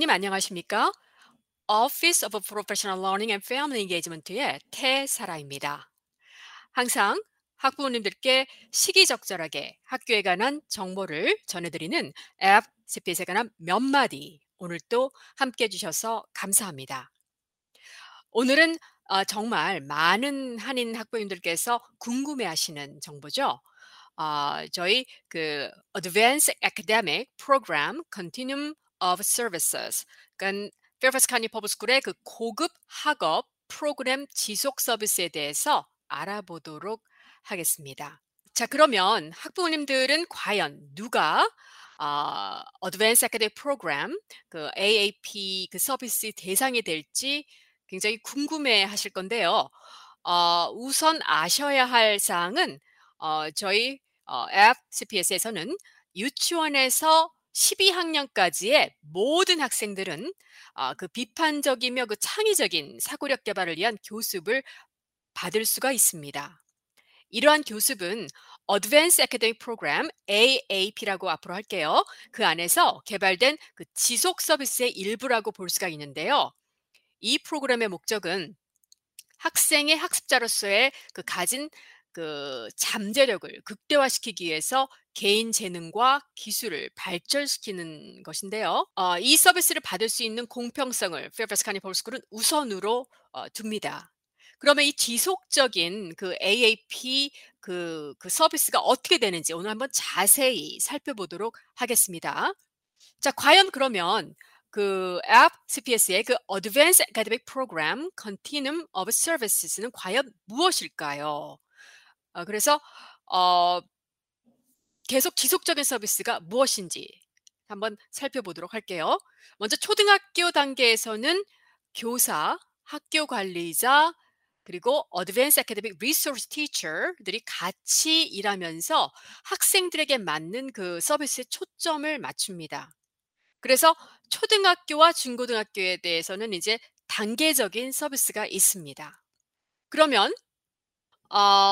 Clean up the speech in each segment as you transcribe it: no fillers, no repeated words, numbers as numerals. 성우님 안녕하십니까? Office of Professional Learning and Family Engagement의 태사라입니다. 항상 학부모님들께 시기적절하게 학교에 관한 정보를 전해드리는 AFCPS에 관한 몇 마디 오늘도 함께 해주셔서 감사합니다. 오늘은 정말 많은 한인 학부모님들께서 궁금해하시는 정보죠. 저희 그 Advanced Academic Program Continuum of Services, 그러니까 Fairfax County Public School의 그 고급 학업 프로그램 지속 서비스에 대해서 알아보도록 하겠습니다. 자, 그러면 학부모님들은 과연 누가 Advanced Academic Program, 그 AAP 그 서비스 대상이 될지 굉장히 궁금해 하실 건데요. 우선 아셔야 할 사항은 저희 AFCPS에서는 유치원에서 12학년까지의 모든 학생들은 그 비판적이며 그 창의적인 사고력 개발을 위한 교습을 받을 수가 있습니다. 이러한 교습은 Advanced Academic Program AAP라고 앞으로 할게요. 그 안에서 개발된 그 지속 서비스의 일부라고 볼 수가 있는데요. 이 프로그램의 목적은 학생의 학습자로서의 그 가진 그 잠재력을 극대화시키기 위해서 개인 재능과 기술을 발전시키는 것인데요. 이 서비스를 받을 수 있는 공평성을 Fairfax County Public School은 우선으로 둡니다. 그러면 이 지속적인 그 AAP 그 서비스가 어떻게 되는지 오늘 한번 자세히 살펴보도록 하겠습니다. 자, 과연 그러면 그 AFCPS의 그 Advanced Academic Program Continuum of Services는 과연 무엇일까요? 그래서 계속 지속적인 서비스가 무엇인지 한번 살펴보도록 할게요. 먼저 초등학교 단계에서는 교사, 학교 관리자, 그리고 Advanced Academic Resource Teacher들이 같이 일하면서 학생들에게 맞는 그 서비스에 초점을 맞춥니다. 그래서 초등학교와 중고등학교에 대해서는 이제 단계적인 서비스가 있습니다. 그러면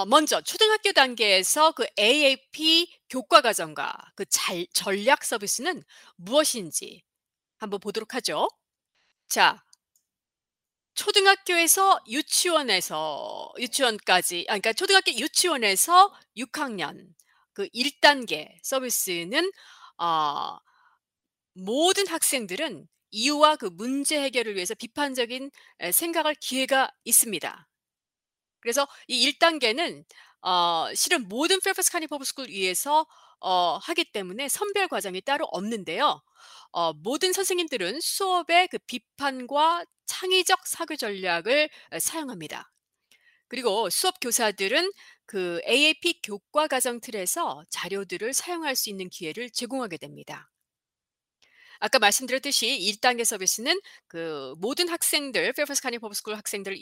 먼저 초등학교 단계에서 그 AAP 교과과정과 그 전략 서비스는 무엇인지 한번 보도록 하죠. 자, 초등학교에서 유치원까지, 그러니까 초등학교 유치원에서 6학년 그 1단계 서비스는 모든 학생들은 이유와 그 문제 해결을 위해서 비판적인 생각할 기회가 있습니다. 그래서 이 1단계는 실은 모든 Fairfax County Public School 위에서 하기 때문에 선별 과정이 따로 없는데요. 모든 선생님들은 수업의 그 비판과 창의적 사교 전략을 사용합니다. 그리고 수업 교사들은 그 AAP 교과 과정 틀에서 자료들을 사용할 수 있는 기회를 제공하게 됩니다. 아까 말씀드렸듯이 1단계 서비스는 그 모든 학생들, Fairfax County Public School 학생들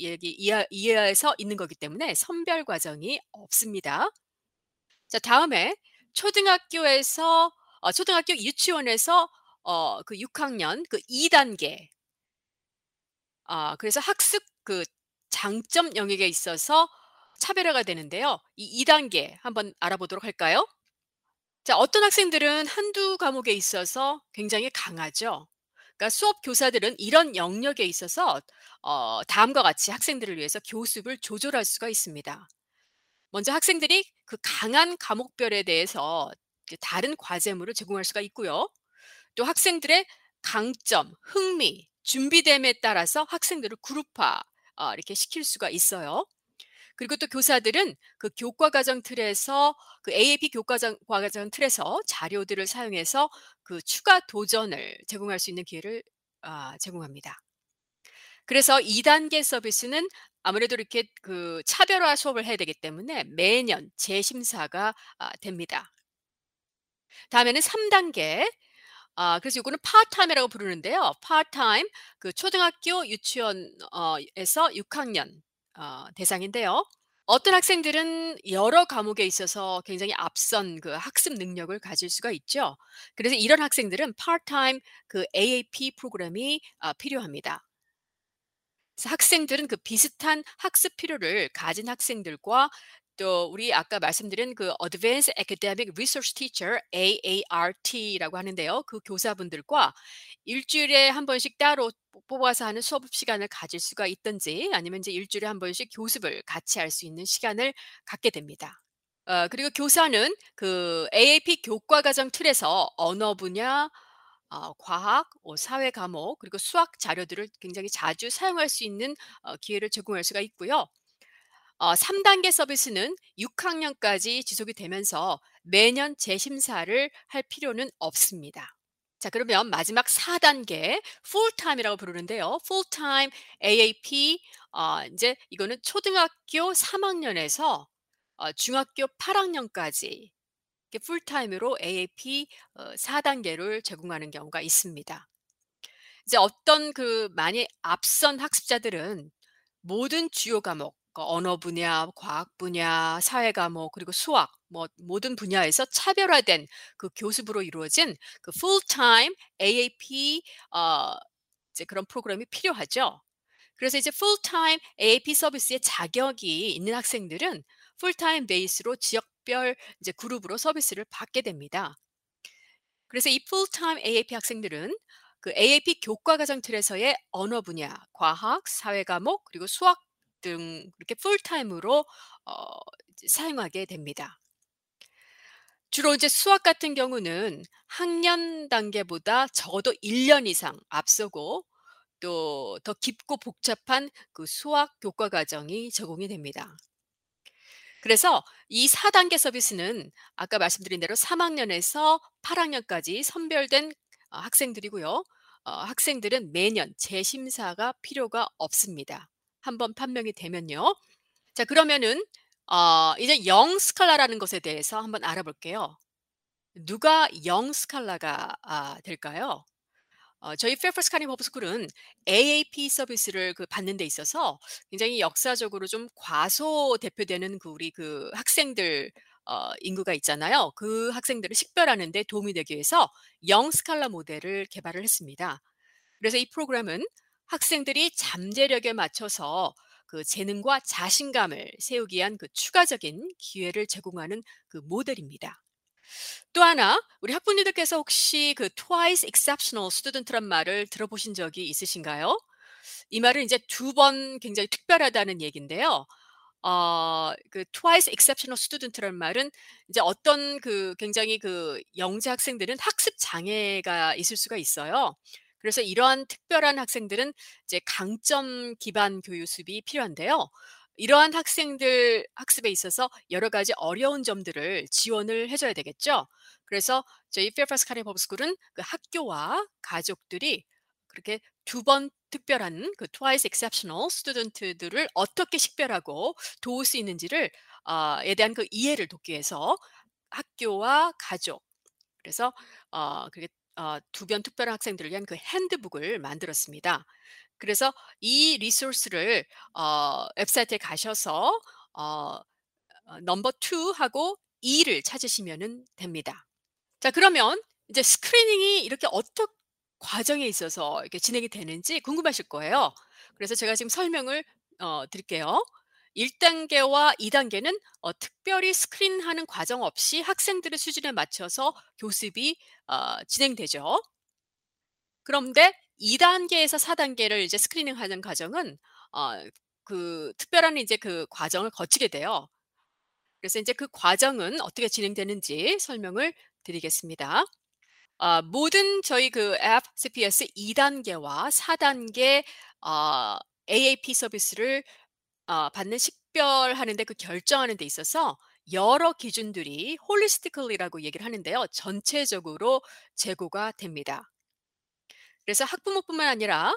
이해해서 있는 거기 때문에 선별 과정이 없습니다. 자, 다음에 초등학교 유치원에서 그 6학년 그 2단계. 그래서 학습 그 장점 영역에 있어서 차별화가 되는데요. 이 2단계 한번 알아보도록 할까요? 자, 어떤 학생들은 한두 과목에 있어서 굉장히 강하죠. 그러니까 수업 교사들은 이런 영역에 있어서 다음과 같이 학생들을 위해서 교습을 조절할 수가 있습니다. 먼저 학생들이 그 강한 과목별에 대해서 다른 과제물을 제공할 수가 있고요. 또 학생들의 강점, 흥미, 준비됨에 따라서 학생들을 그룹화 이렇게 시킬 수가 있어요. 그리고 또 교사들은 그 교과과정 틀에서 그 AAP 교과과정 틀에서 자료들을 사용해서 그 추가 도전을 제공할 수 있는 기회를 제공합니다. 그래서 2단계 서비스는 아무래도 이렇게 그 차별화 수업을 해야 되기 때문에 매년 재심사가 됩니다. 다음에는 3단계. 그래서 이거는 파트타임이라고 부르는데요. 파트타임 그 초등학교 유치원에서 6학년. 대상인데요. 어떤 학생들은 여러 과목에 있어서 굉장히 앞선 그 학습 능력을 가질 수가 있죠. 그래서 이런 학생들은 파트타임 그 AAP 프로그램이 필요합니다. 그래서 학생들은 그 비슷한 학습 필요를 가진 학생들과 또 우리 아까 말씀드린 그 Advanced Academic Resource Teacher AART라고 하는데요. 그 교사분들과 일주일에 한 번씩 따로 뽑아서 하는 수업 시간을 가질 수가 있든지 아니면 이제 일주일에 한 번씩 교습을 같이 할 수 있는 시간을 갖게 됩니다. 그리고 교사는 그 AAP 교과 과정 틀에서 언어 분야, 과학, 사회 과목, 그리고 수학 자료들을 굉장히 자주 사용할 수 있는 기회를 제공할 수가 있고요. 3단계 서비스는 6학년까지 지속이 되면서 매년 재심사를 할 필요는 없습니다. 자, 그러면 마지막 4단계 풀타임이라고 부르는데요. 풀타임 AAP 이제 이거는 초등학교 3학년에서 중학교 8학년까지 풀타임으로 AAP 4단계를 제공하는 경우가 있습니다. 이제 어떤 그 많이 앞선 학습자들은 모든 주요 과목, 언어 분야, 과학 분야, 사회 과목, 그리고 수학 모든 분야에서 차별화된 그 교습으로 이루어진 그 풀타임 AAP 이제 그런 프로그램이 필요하죠. 그래서 이제 풀타임 AAP 서비스의 자격이 있는 학생들은 풀타임 베이스로 지역별 이제 그룹으로 서비스를 받게 됩니다. 그래서 이 풀타임 AAP 학생들은 그 AAP 교과 과정 틀에서의 언어 분야, 과학, 사회 과목, 그리고 수학 등 이렇게 풀타임으로 사용하게 됩니다. 주로 이제 수학 같은 경우는 학년 단계보다 적어도 1년 이상 앞서고 또 더 깊고 복잡한 그 수학 교과 과정이 제공이 됩니다. 그래서 이 4단계 서비스는 아까 말씀드린 대로 3학년에서 8학년까지 선별된 학생들이고요. 학생들은 매년 재심사가 필요가 없습니다. 한번 판명이 되면요. 자, 그러면은 이제 영 스칼라라는 것에 대해서 한번 알아볼게요. 누가 영 스칼라가 될까요? 저희 페어팍스 카운티 퍼블릭 스쿨은 AAP 서비스를 그 받는 데 있어서 굉장히 역사적으로 좀 과소 대표되는 그 우리 그 학생들 인구가 있잖아요. 그 학생들을 식별하는 데 도움이 되기 위해서 영 스칼라 모델을 개발을 했습니다. 그래서 이 프로그램은 학생들이 잠재력에 맞춰서 그 재능과 자신감을 세우기 위한 그 추가적인 기회를 제공하는 그 모델입니다. 또 하나, 우리 학부모님들께서 혹시 그 twice exceptional student란 말을 들어보신 적이 있으신가요? 이 말은 이제 두 번 굉장히 특별하다는 얘기인데요. 그 twice exceptional student란 말은 이제 어떤 그 굉장히 그 영재 학생들은 학습 장애가 있을 수가 있어요. 그래서 이러한 특별한 학생들은 이제 강점 기반 교육습이 필요한데요. 이러한 학생들 학습에 있어서 여러 가지 어려운 점들을 지원을 해줘야 되겠죠. 그래서 저희 페어팍스 카운티 퍼블릭 스쿨은 그 학교와 가족들이 그렇게 두 번 특별한 그 twice exceptional 스튜던트들을 어떻게 식별하고 도울 수 있는지를 에 대한 그 이해를 돕기 위해서 학교와 가족, 그래서 그게 두변 특별한 학생들을 위한 그 핸드북을 만들었습니다. 그래서 이 리소스를 웹사이트에 가셔서 넘버 2하고 2를 찾으시면 됩니다. 자, 그러면 이제 스크리닝이 이렇게 어떤 과정에 있어서 이렇게 진행이 되는지 궁금하실 거예요. 그래서 제가 지금 설명을 드릴게요. 1단계와 2단계는 특별히 스크린하는 과정 없이 학생들의 수준에 맞춰서 교습이 진행되죠. 그런데 2단계에서 4단계를 이제 스크리닝하는 과정은 그 특별한 이제 그 과정을 거치게 돼요. 그래서 이제 그 과정은 어떻게 진행되는지 설명을 드리겠습니다. 모든 저희 그 FCPS 2단계와 4단계 AAP 서비스를 받는 식별하는데 그 결정하는 데 있어서 여러 기준들이 holistically라고 얘기를 하는데요. 전체적으로 제고가 됩니다. 그래서 학부모뿐만 아니라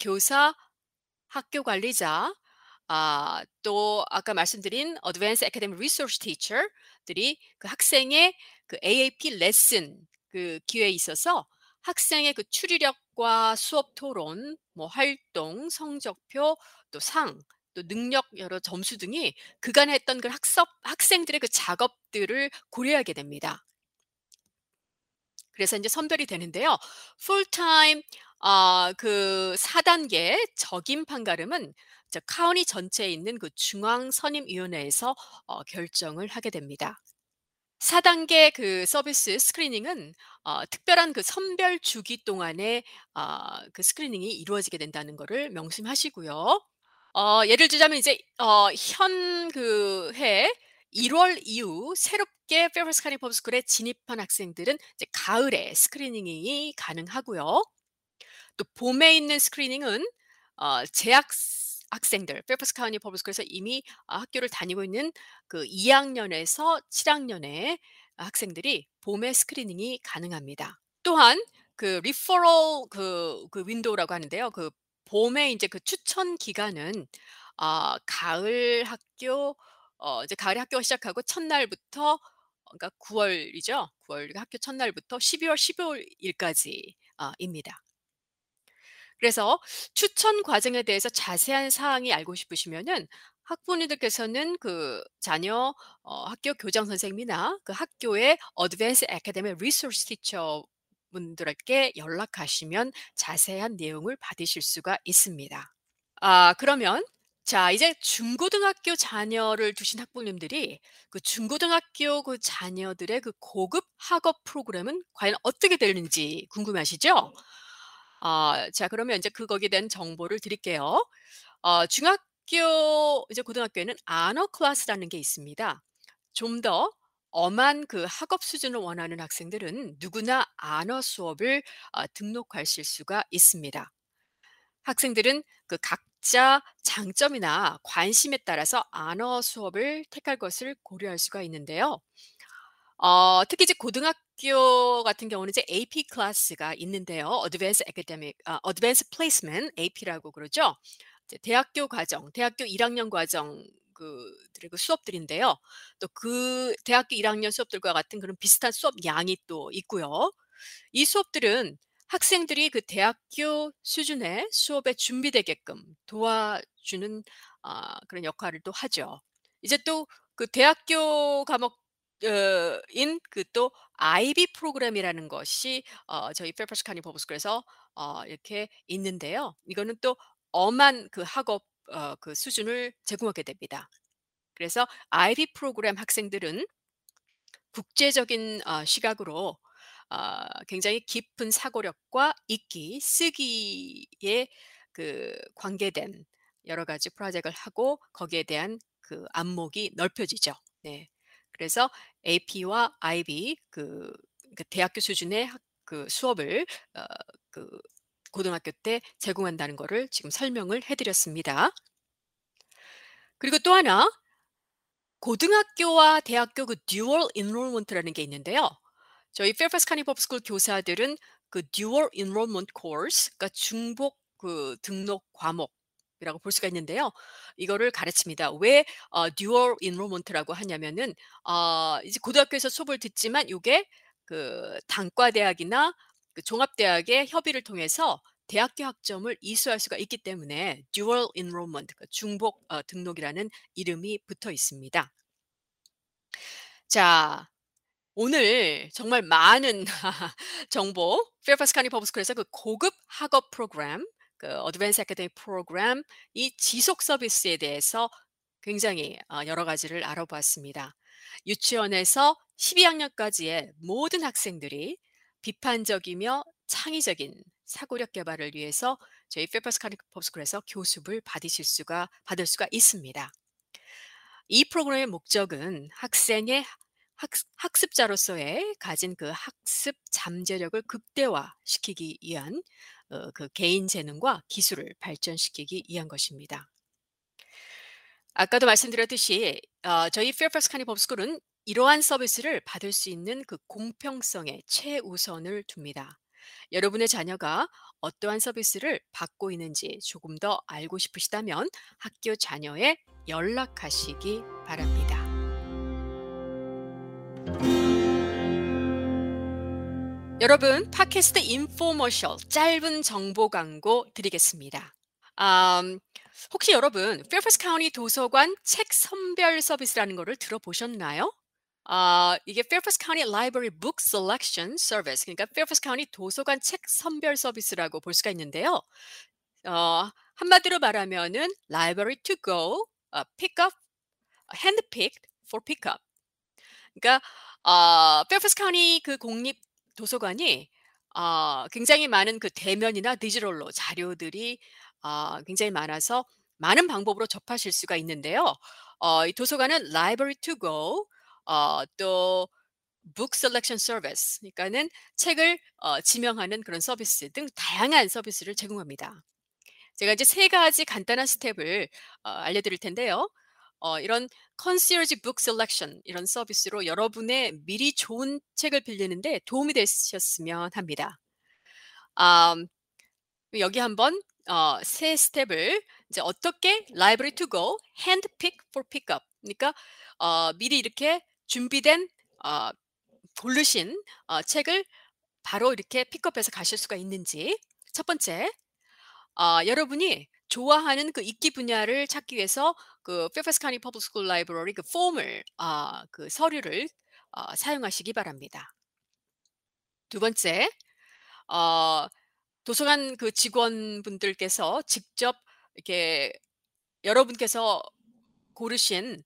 교사, 학교 관리자, 또 아까 말씀드린 Advanced Academic Resource Teacher들이 그 학생의 그 AAP 레슨 그 기회에 있어서 학생의 그 추리력과 수업 토론, 뭐 활동, 성적표, 또 상, 또 능력 여러 점수 등이 그간에 했던 그 학생들의 그 작업들을 고려하게 됩니다. 그래서 이제 선별이 되는데요. 풀타임 그 4단계 적임 판가름은 카운티 전체에 있는 그 중앙선임위원회에서 결정을 하게 됩니다. 4단계 그 서비스 스크리닝은 특별한 그 선별 주기 동안에 그 스크리닝이 이루어지게 된다는 것을 명심하시고요. 예를 들자면 이제 현 그 해 1월 이후 새롭게 페어팩스 카운티 퍼블릭 스쿨에 진입한 학생들은 이제 가을에 스크리닝이 가능하고요. 또 봄에 있는 스크리닝은 재학 학생들, 페어팩스 카운티 퍼블릭 스쿨에서 이미 학교를 다니고 있는 그 2학년에서 7학년의 학생들이 봄에 스크리닝이 가능합니다. 또한 그 리퍼럴 그 윈도우라고 하는데요. 그 봄에 이제 그 추천 기간은 가을 학교 이제 가을 학교가 시작하고 첫날부터 그러니까 9월이죠. 9월 학교 첫날부터 12월 15일까지입니다. 그래서 추천 과정에 대해서 자세한 사항이 알고 싶으시면은 학부모님들께서는 그 자녀 학교 교장 선생님이나 그 학교의 Advanced Academic Resource Teacher 분들께 연락하시면 자세한 내용을 받으실 수가 있습니다. 그러면 자 이제 중고등학교 자녀를 두신 학부모님들이 그 중고등학교 그 자녀들의 그 고급 학업 프로그램은 과연 어떻게 되는지 궁금하시죠? 자 그러면 이제 그 거기에 대한 정보를 드릴게요. 중학교 이제 고등학교에는 아너 클래스라는 게 있습니다. 좀 더 엄한 그 학업 수준을 원하는 학생들은 누구나 아너 수업을 등록하실 수가 있습니다. 학생들은 그 각자 장점이나 관심에 따라서 아너 수업을 택할 것을 고려할 수가 있는데요. 특히 이제 고등학교 같은 경우는 이제 AP 클래스가 있는데요. Advanced Placement AP라고 그러죠. 이제 대학교 과정, 대학교 1학년 과정 그들의 그 수업들인데요. 또 그 대학교 1학년 수업들과 같은 그런 비슷한 수업 양이 또 있고요. 이 수업들은 학생들이 그 대학교 수준의 수업에 준비되게끔 도와주는 그런 역할을 또 하죠. 이제 또 그 대학교 과목 인 그 또 IB 프로그램이라는 것이 저희 페어팩스 카운티 퍼블릭 스쿨에서 이렇게 있는데요. 이거는 또 엄한 그 학업 그 수준을 제공하게 됩니다. 그래서 IB 프로그램 학생들은 국제적인 시각으로 굉장히 깊은 사고력과 읽기, 쓰기에 그 관계된 여러 가지 프로젝트를 하고 거기에 대한 그 안목이 넓혀지죠. 네. 그래서 AP와 IB 그 대학교 수준의 그 수업을 그 고등학교 때 제공한다는 거를 지금 설명을 해드렸습니다. 그리고 또 하나 고등학교와 대학교 그 듀얼 인롤먼트라는 게 있는데요. 저희 페어팩스 카운티 퍼블릭 스쿨 교사들은 그 듀얼 인롤먼트 코스, 그러니까 중복 그 등록 과목 이라고 볼 수가 있는데요. 이거를 가르칩니다. 왜 듀얼 인롤먼트라고 하냐면은 이제 고등학교에서 수업을 듣지만 이게 그 단과 대학이나 그 종합 대학의 협의를 통해서 대학교 학점을 이수할 수가 있기 때문에 듀얼 인롤먼트, 중복 등록이라는 이름이 붙어 있습니다. 자, 오늘 정말 많은 정보, 페어팩스 카운티 퍼블릭 스쿨에서 그 고급 학업 프로그램 그 Advanced Academic Program 이 지속 서비스에 대해서 굉장히 여러 가지를 알아보았습니다. 유치원에서 12학년까지의 모든 학생들이 비판적이며 창의적인 사고력 개발을 위해서 저희 페어팩스 카운티 퍼블릭 스쿨에서 교습을 받을 수가 있습니다. 이 프로그램의 목적은 학생의 학습자로서의 가진 그 학습 잠재력을 극대화시키기 위한 그 개인 재능과 기술을 발전시키기 위한 것입니다. 아까도 말씀드렸듯이 저희 페어팩스 카운티 퍼블릭 스쿨은 이러한 서비스를 받을 수 있는 그 공평성에 최우선을 둡니다. 여러분의 자녀가 어떠한 서비스를 받고 있는지 조금 더 알고 싶으시다면 학교 자녀에 연락하시기 바랍니다. 여러분, 팟캐스트 인포머셜 짧은 정보 광고 드리겠습니다. 혹시 여러분 페어팩스 카운티 도서관 책 선별 서비스라는 거를 들어보셨나요? 이게 Fairfax County Library Book Selection Service, 그러니까 Fairfax County 도서관 책 선별 서비스라고 볼 수가 있는데요. 한마디로 말하면은 Library to Go, Pick Up, Handpicked for Pick Up. 그러니까 Fairfax County 그 공립 도서관이 굉장히 많은 그 대면이나 디지털로 자료들이 굉장히 많아서 많은 방법으로 접하실 수가 있는데요. 이 도서관은 Library to Go, 또 Book Selection Service, 그러니까는 책을 지명하는 그런 서비스 등 다양한 서비스를 제공합니다. 제가 이제 세 가지 간단한 스텝을 알려드릴 텐데요. 이런 Concierge Book Selection 이런 서비스로 여러분의 미리 좋은 책을 빌리는데 도움이 되셨으면 합니다. 여기 한번 세 스텝을 이제 어떻게 Library to Go, Handpick for Pickup, 그러니까 미리 이렇게 준비된 고르신 책을 바로 이렇게 픽업해서 가실 수가 있는지. 첫 번째, 여러분이 좋아하는 그 읽기 분야를 찾기 위해서 그 Fairfax County Public School Library 그 폼을 그 서류를 사용하시기 바랍니다. 두 번째, 도서관 그 직원분들께서 직접 이렇게 여러분께서 고르신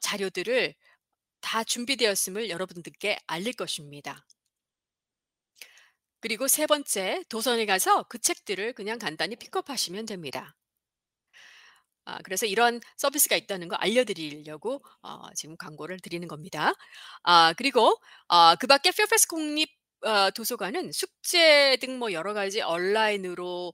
자료들을 다 준비되었음을 여러분들께 알릴 것입니다. 그리고 세 번째, 도서관에 가서 그 책들을 그냥 간단히 픽업하시면 됩니다. 그래서 이런 서비스가 있다는 거 알려드리려고 지금 광고를 드리는 겁니다. 그리고 그 밖에 Fairfax 공립 도서관은 숙제 등 뭐 여러 가지 온라인으로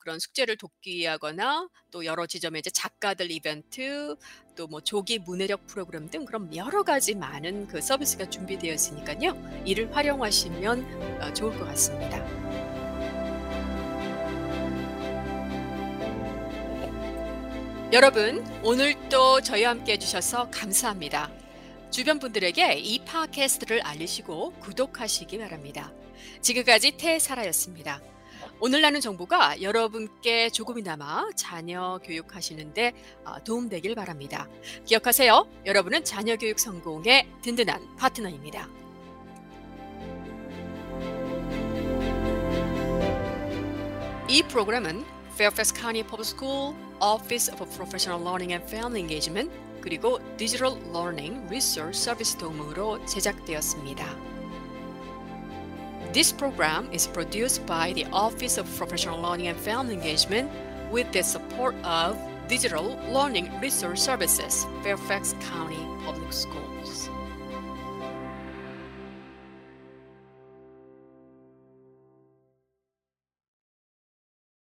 그런 숙제를 돕기하거나 또 여러 지점에 이제 작가들 이벤트 또 뭐 조기 문해력 프로그램 등 그런 여러 가지 많은 그 서비스가 준비되어 있으니까요. 이를 활용하시면 좋을 것 같습니다. 여러분, 오늘도 저희와 함께 해주셔서 감사합니다. 주변 분들에게 이 팟캐스트를 알리시고 구독하시기 바랍니다. 지금까지 태사라였습니다. 오늘 나눈 정보가 여러분께 조금이나마 자녀 교육하시는데 도움되길 바랍니다. 기억하세요. 여러분은 자녀 교육 성공의 든든한 파트너입니다. 이 프로그램은 Fairfax County Public School, Office of Professional Learning and Family Engagement, 그리고 Digital Learning Resource Service 도움으로 제작되었습니다. This program is produced by the Office of Professional Learning and Family Engagement with the support of Digital Learning Resource Services, Fairfax County Public Schools.